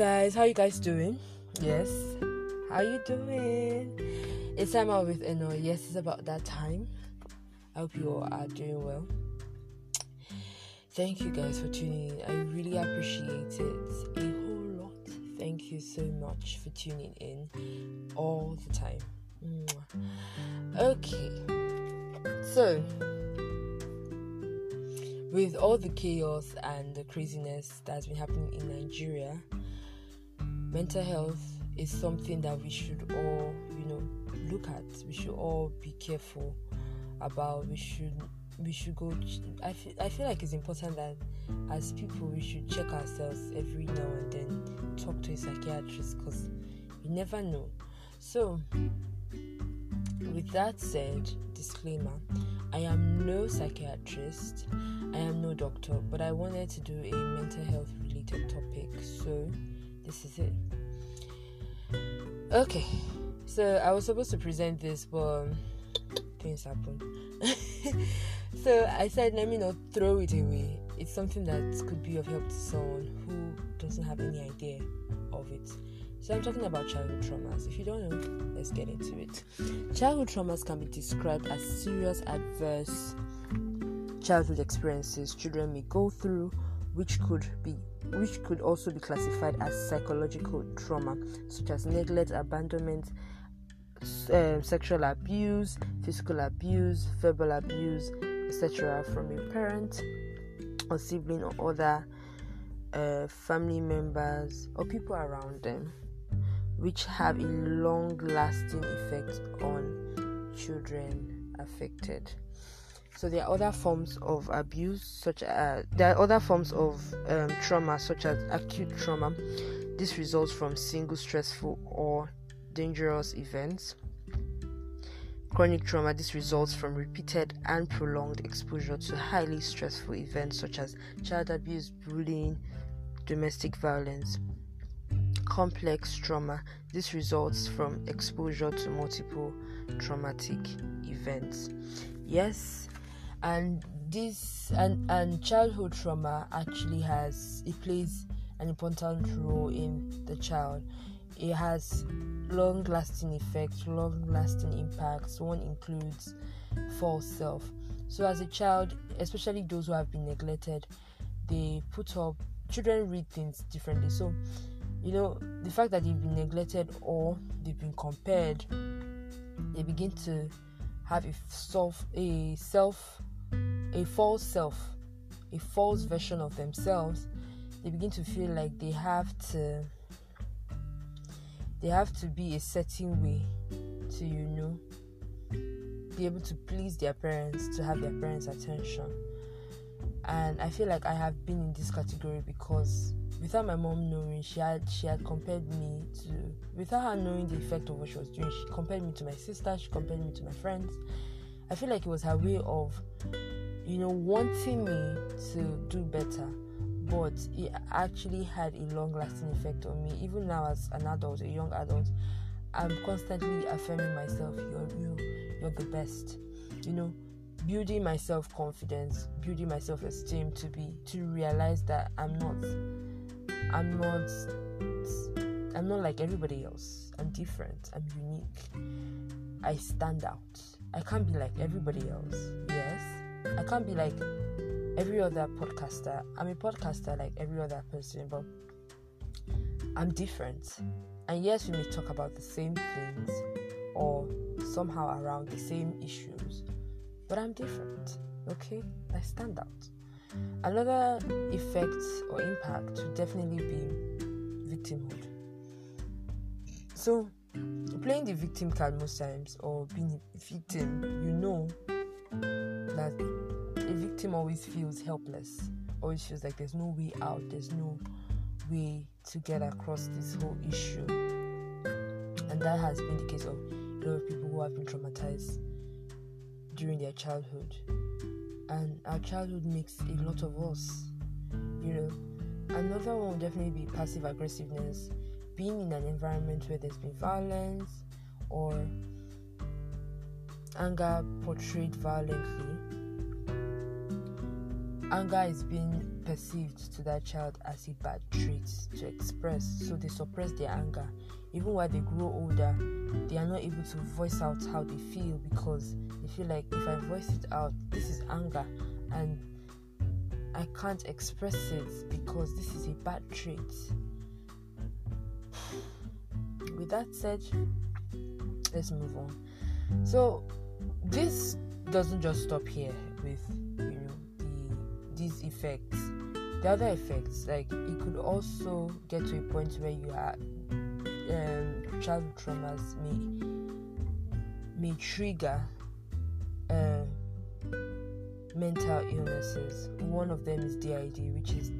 guys, how you guys doing? Yes, how you doing? It's time out with Eno. Yes, it's about that time. I hope you all are doing well. Thank you guys for tuning in. I really appreciate it a whole lot. Thank you so much for tuning in all the time. Okay, so with all the chaos and the craziness that's been happening in Nigeria, mental health is something that we should all, look at. We should all be careful about. We should go. I feel like it's important that as people we should check ourselves every now and then. Talk to a psychiatrist because you never know. So, with that said, disclaimer: I am no psychiatrist. I am no doctor, but I wanted to do a mental health related topic, so this is it. Okay, so I was supposed to present this, but things happened. So I said, let me not throw it away. It's something that could be of help to someone who doesn't have any idea of it. So I'm talking about childhood traumas. If you don't know, let's get into it. Childhood traumas can be described as serious adverse childhood experiences children may go through, which could also be classified as psychological trauma, such as neglect, abandonment, sexual abuse, physical abuse, verbal abuse, etc., from a parent or sibling or other family members or people around them, which have a long-lasting effect on children affected. So there are other forms of trauma, such as acute trauma. This results from single stressful or dangerous events. Chronic trauma. This results from repeated and prolonged exposure to highly stressful events such as child abuse, bullying, domestic violence. Complex trauma. This results from exposure to multiple traumatic events. Yes. And this and childhood trauma actually plays an important role in the child. It has long-lasting effects, long-lasting impacts. One includes false self. So as a child, especially those who have been neglected, children read things differently. So, the fact that they've been neglected or they've been compared, they begin to have a false version of themselves. They begin to feel like they have to be a certain way to, be able to please their parents, to have their parents' attention. And I feel like I have been in this category because without my mom knowing, she had compared me to, without her knowing the effect of what she was doing, she compared me to my sister, she compared me to my friends. I feel like it was her way of, wanting me to do better, but it actually had a long-lasting effect on me. Even now as an adult, a young adult, I'm constantly affirming myself, you're the best, building my self-confidence, building my self-esteem to realize that I'm not like everybody else. I'm different. I'm unique. I stand out. I can't be like everybody else. Yes. I can't be like every other podcaster. I'm a podcaster like every other person, but I'm different. And yes, we may talk about the same things or somehow around the same issues, but I'm different. Okay? I stand out. Another effect or impact would definitely be victimhood. So, playing the victim card most times or being a victim, that a victim always feels helpless, always feels like there's no way out, there's no way to get across this whole issue. And that has been the case of a lot of people who have been traumatized during their childhood. And our childhood makes a lot of us, Another one would definitely be passive aggressiveness. Being in an environment where there's been violence or anger portrayed violently, Anger is being perceived to that child as a bad trait to express, so they suppress their anger. Even while they grow older, they are not able to voice out how they feel because they feel like, if I voice it out, this is anger and I can't express it because this is a bad trait. With that said, let's move on. So this doesn't just stop here with these effects. The other effects, like, it could also get to a point where you are childhood traumas may trigger mental illnesses. One of them is DID, which is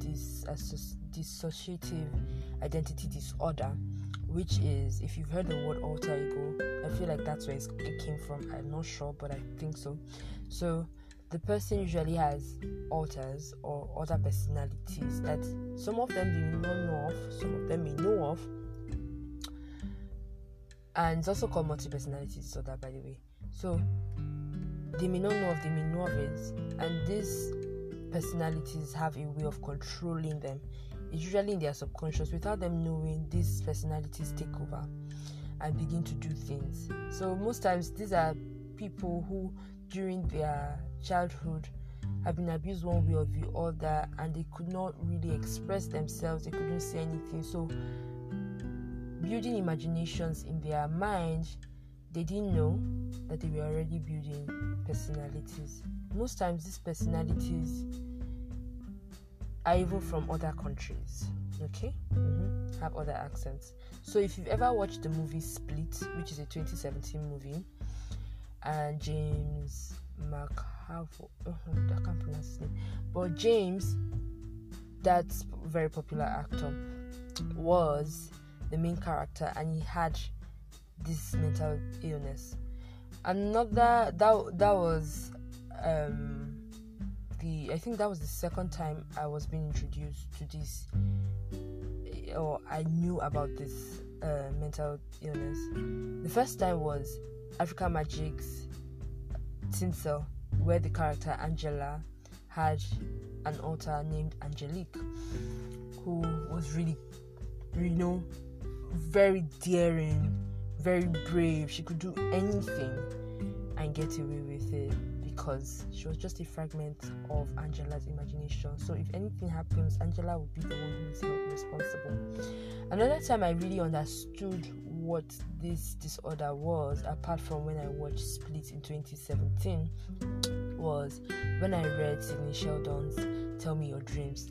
dissociative identity disorder, which is, if you've heard the word alter ego, I feel like that's where it came from. I'm not sure, but I think so. So the person usually has alters or other personalities that some of them they may not know of, some of them may know of. And it's also called multi-personality disorder, by the way. So they may not know of, they may know of it. And these personalities have a way of controlling them. It's usually in their subconscious. Without them knowing, these personalities take over and begin to do things. So most times, these are people who, during their childhood, have been abused one way or the other, and they could not really express themselves. They couldn't say anything. So building imaginations in their mind, they didn't know that they were already building personalities. Most times these personalities are even from other countries, okay? Mm-hmm. Have other accents. So if you've ever watched the movie Split, which is a 2017 movie, and James McAvoy, I can't pronounce his name, but James, that's very popular actor, was the main character, and he had this mental illness. Another that was I think that was the second time I was being introduced to this, or I knew about this mental illness. The first time was Africa Magic's Tinsel, where the character Angela had an alter named Angelique, who was really, you know, very daring, very brave. She could do anything and get away with it because she was just a fragment of Angela's imagination. So if anything happens, Angela will be the one who is held responsible. Another time I really understood what this disorder was, apart from when I watched Split in 2017, was when I read Sidney Sheldon's Tell Me Your Dreams.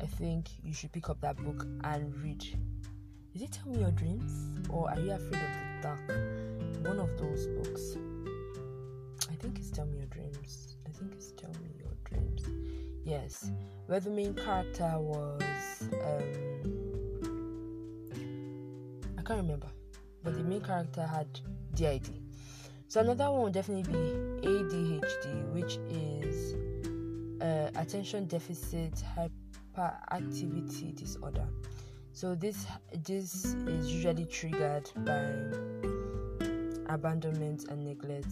I think you should pick up that book and read. Is it Tell Me Your Dreams or Are You Afraid of the Dark? One of those books. I think it's Tell Me Your Dreams. Yes. Where the main character was... I can't remember. But the main character had DID. So another one would definitely be ADHD, which is Attention Deficit Hyperactivity Disorder. So this is usually triggered by abandonment and neglect,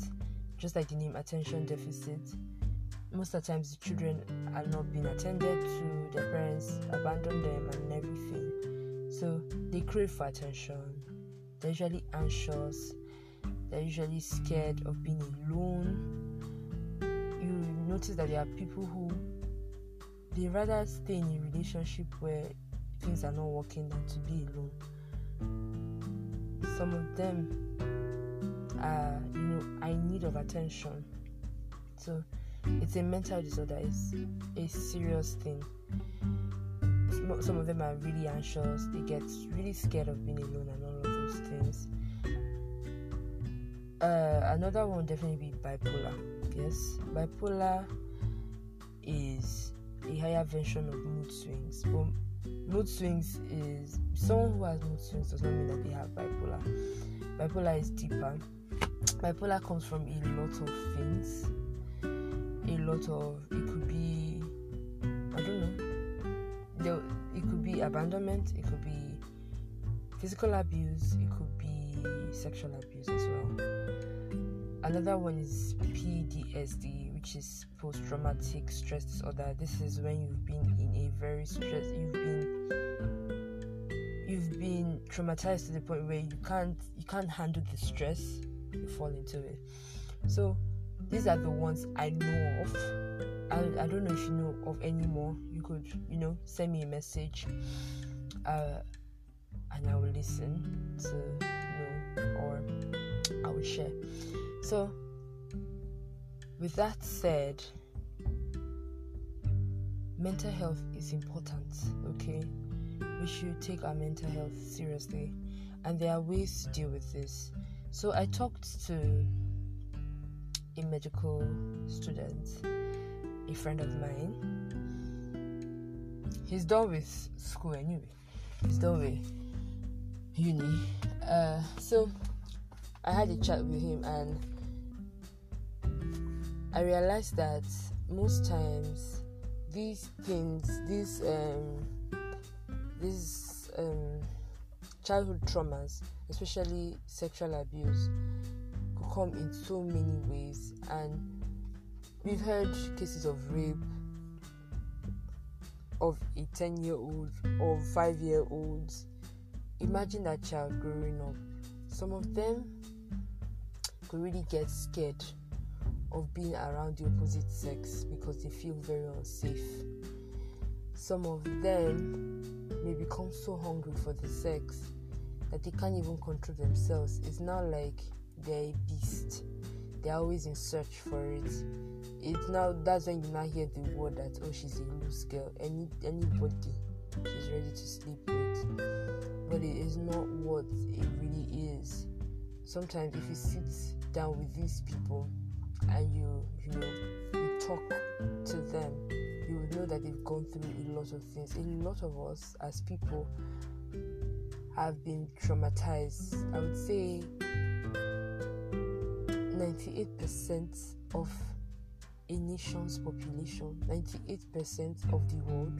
just like the name attention deficit. Most of the times, the children are not being attended to, their parents abandon them and everything. So they crave for attention. They're usually anxious. They're usually scared of being alone. You notice that there are people who they rather stay in a relationship where things are not working than to be alone. Some of them are, in need of attention. So it's a mental disorder. It's a serious thing. Some of them are really anxious. They get really scared of being alone and all of those things. Another one would definitely be bipolar. Yes, bipolar is a higher version of mood swings. But mood swings is, someone who has mood swings does not mean that they have bipolar. Bipolar is deeper. Bipolar comes from a lot of things. It could be, it could be abandonment, it could be physical abuse, it could be sexual abuse as well. Another one is PTSD. PTSD, which is post-traumatic stress disorder. This is when you've been in a very stress, you've been traumatized to the point where you can't handle the stress, you fall into it. So these are the ones I know of. I don't know if you know of any more. You could, send me a message, and I will listen to or I will share. So with that said, mental health is important, okay? We should take our mental health seriously, and there are ways to deal with this. So I talked to a medical student, a friend of mine. He's done with school anyway. He's done with uni. So I had a chat with him, and I realized that most times these things, these childhood traumas, especially sexual abuse, could come in so many ways. And we've heard cases of rape of a 10-year-old or 5-year-old. Imagine that child growing up. Some of them could really get scared of being around the opposite sex because they feel very unsafe. Some of them may become so hungry for the sex that they can't even control themselves. It's not like they're a beast. They're always in search for it. It's now, that's when you now hear the word that, oh, she's a loose girl. Anybody she's ready to sleep with. But it is not what it really is. Sometimes if you sit down with these people and you talk to them, you would know that they've gone through a lot of things. A lot of us as people have been traumatized. I would say 98% of a nation's population, 98% of the world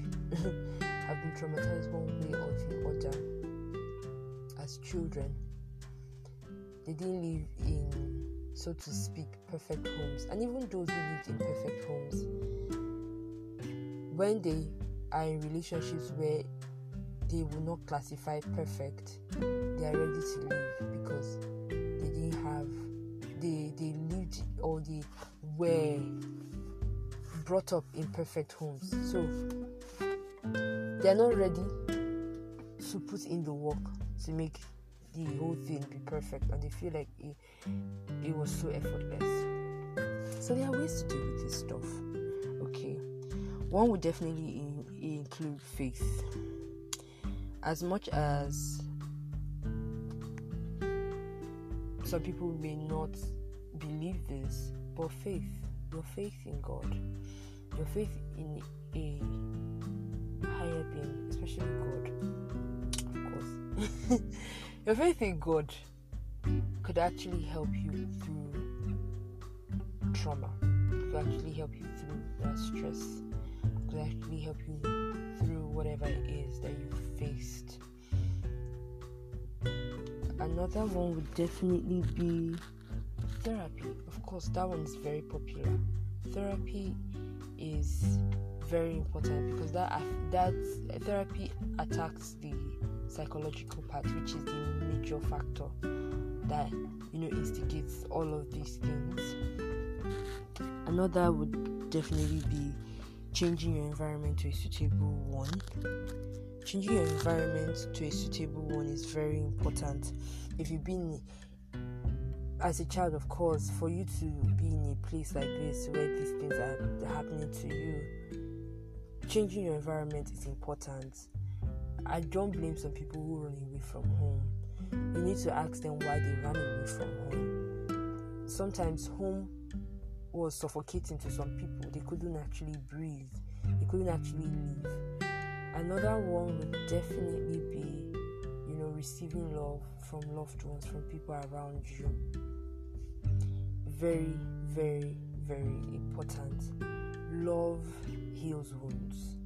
have been traumatized one way or the other. As children, they didn't live in, so to speak, perfect homes. And even those who lived in perfect homes, when they are in relationships where they will not classify perfect, they are ready to leave because they didn't have, they lived or they were brought up in perfect homes. So they are not ready to put in the work to make the whole thing be perfect, and they feel like it was so effortless. So there are ways to deal with this stuff, okay? One would definitely include faith. As much as some people may not believe this, but faith, your faith in God, your faith in a higher being, especially God, of course. Your faith in God could actually help you through trauma. It could actually help you through that stress. It could actually help you through whatever it is that you faced. Another one would definitely be therapy. Of course, that one is very popular. Therapy is very important because that therapy attacks the psychological part, which is the major factor that instigates all of these things. Another would definitely be changing your environment to a suitable one. Changing your environment to a suitable one is very important. If you've been as a child, of course, for you to be in a place like this where these things are happening to you, changing your environment is important. I don't blame some people who run away from home. You need to ask them why they ran away from home. Sometimes home was suffocating to some people. They couldn't actually breathe. They couldn't actually live. Another one would definitely be, receiving love from loved ones, from people around you. Very, very, very important. Love heals wounds.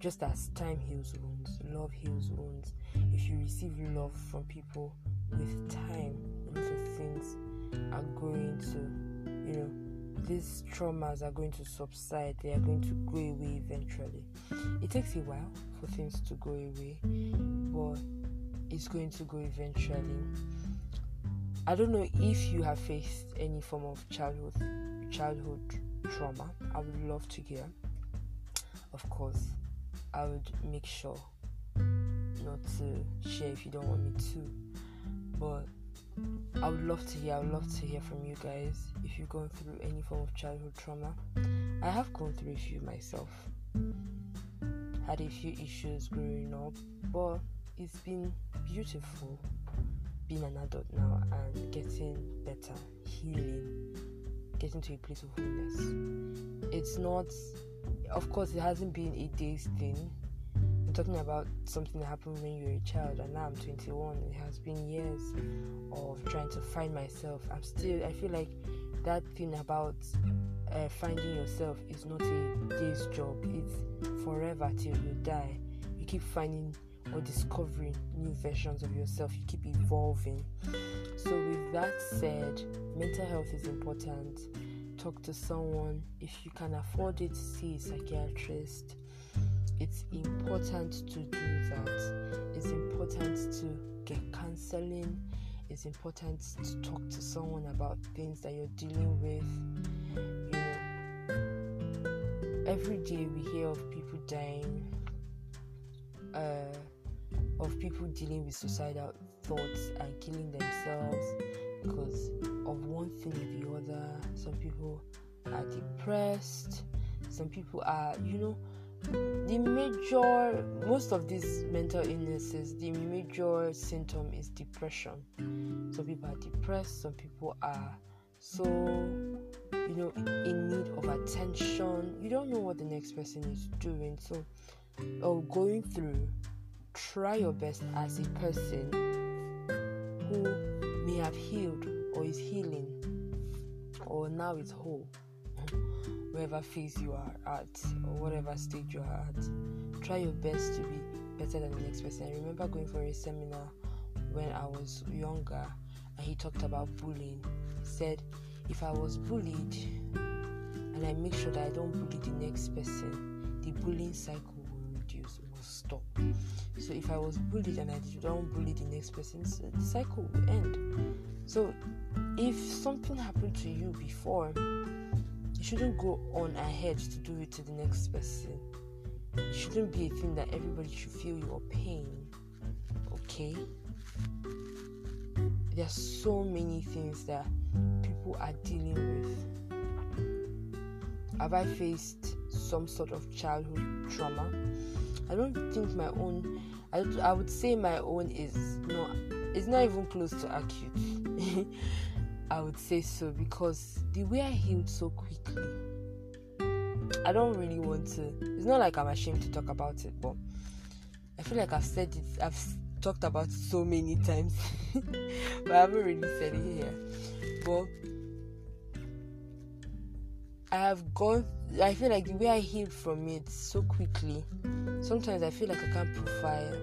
Just as time heals wounds, love heals wounds. If you receive love from people, with time, little things are going to, these traumas are going to subside, they are going to go away eventually. It takes a while for things to go away, but it's going to go eventually. I don't know if you have faced any form of childhood trauma. I would love to hear. Of course, I would make sure not to share if you don't want me to, but I would love to hear from you guys if you've gone through any form of childhood trauma. I have gone through a few myself. Had a few issues growing up, but it's been beautiful being an adult now and getting better, healing, getting to a place of wholeness. It's not, of course, it hasn't been a day's thing. Talking about something that happened when you were a child, and now I'm 21. It has been years of trying to find myself. I feel like that thing about finding yourself is not a day's job. It's forever till you die. You keep finding or discovering new versions of yourself. You keep evolving. So with that said, mental health is important. Talk to someone. If you can afford it, see a psychiatrist. It's important to do that. It's important to get counseling. It's important to talk to someone about things that you're dealing with. You know, every day we hear of people dying, of people dealing with suicidal thoughts and killing themselves because of one thing or the other. Some people are depressed. Some people are, you know, most of these mental illnesses, the major symptom is depression. Some people are depressed, some people are so, you know, in need of attention. You don't know what the next person is doing, so, or going through. Try your best as a person who may have healed or is healing or now is whole. Whatever phase you are at or whatever stage you are at, try your best to be better than the next person. I remember going for a seminar when I was younger and he talked about bullying. He said, if I was bullied and I make sure that I don't bully the next person, the bullying cycle will reduce, it will stop. So if I was bullied and I don't bully the next person, the cycle will end. So if something happened to you before, you shouldn't go on ahead to do it to the next person. It shouldn't be a thing that everybody should feel your pain. Okay? There are so many things that people are dealing with. Have I faced some sort of childhood trauma? I don't think my own... I would say my own is not even close to acute. I would say so, because the way I healed so quickly, I don't really want to, it's not like I'm ashamed to talk about it, but I feel like I've said it, I've talked about it so many times, but I haven't really said it here. But I feel like the way I healed from it so quickly, sometimes I feel like I can't provide,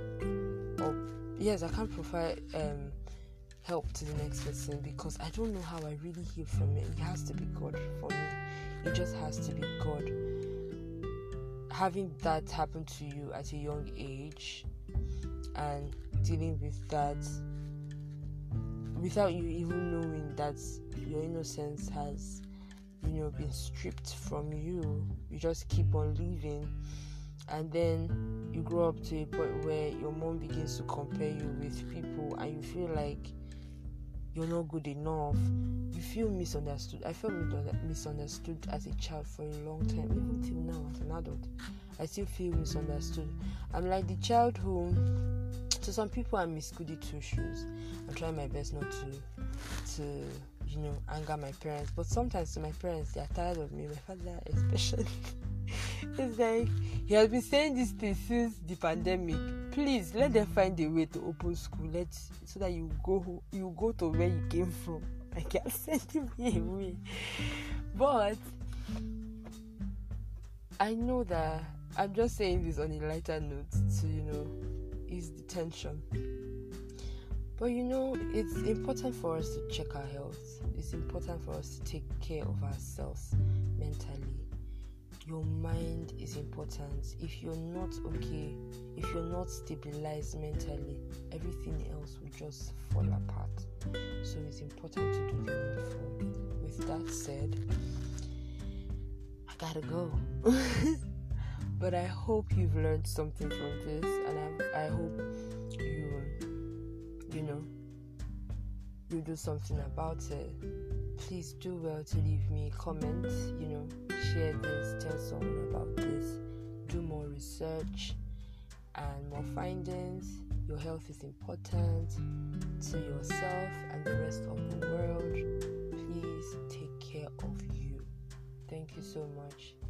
help to the next person because I don't know how I really heal from it. It has to be God for me. It just has to be God. Having that happen to you at a young age and dealing with that without you even knowing that your innocence has, you know, been stripped from you. You just keep on living, and then you grow up to a point where your mom begins to compare you with people and you feel like you're not good enough. You feel misunderstood. I felt misunderstood as a child for a long time. Even till now, as an adult, I still feel misunderstood. I'm like the child who, to some people, I'm Miss Goody Two Shoes. I'm trying my best not to you know, anger my parents. But sometimes to my parents, they are tired of me. My father especially. It's like he has been saying this thing since the pandemic. Please let them find a way to open school, so that you go to where you came from. I can't send you away. But I know that I'm just saying this on a lighter note to, you know, ease the tension. But you know, it's important for us to check our health. it's important for us to take care of ourselves mentally. Your mind is important. If you're not okay, if you're not stabilized mentally, everything else will just fall apart. So it's important to do the needful. With that said, I gotta go. But I hope you've learned something from this, and I hope you do something about it. Please do well to leave me comments, share this, tell someone about this, do more research and more findings. Your health is important to yourself and the rest of the world. Please take care of you. Thank you so much.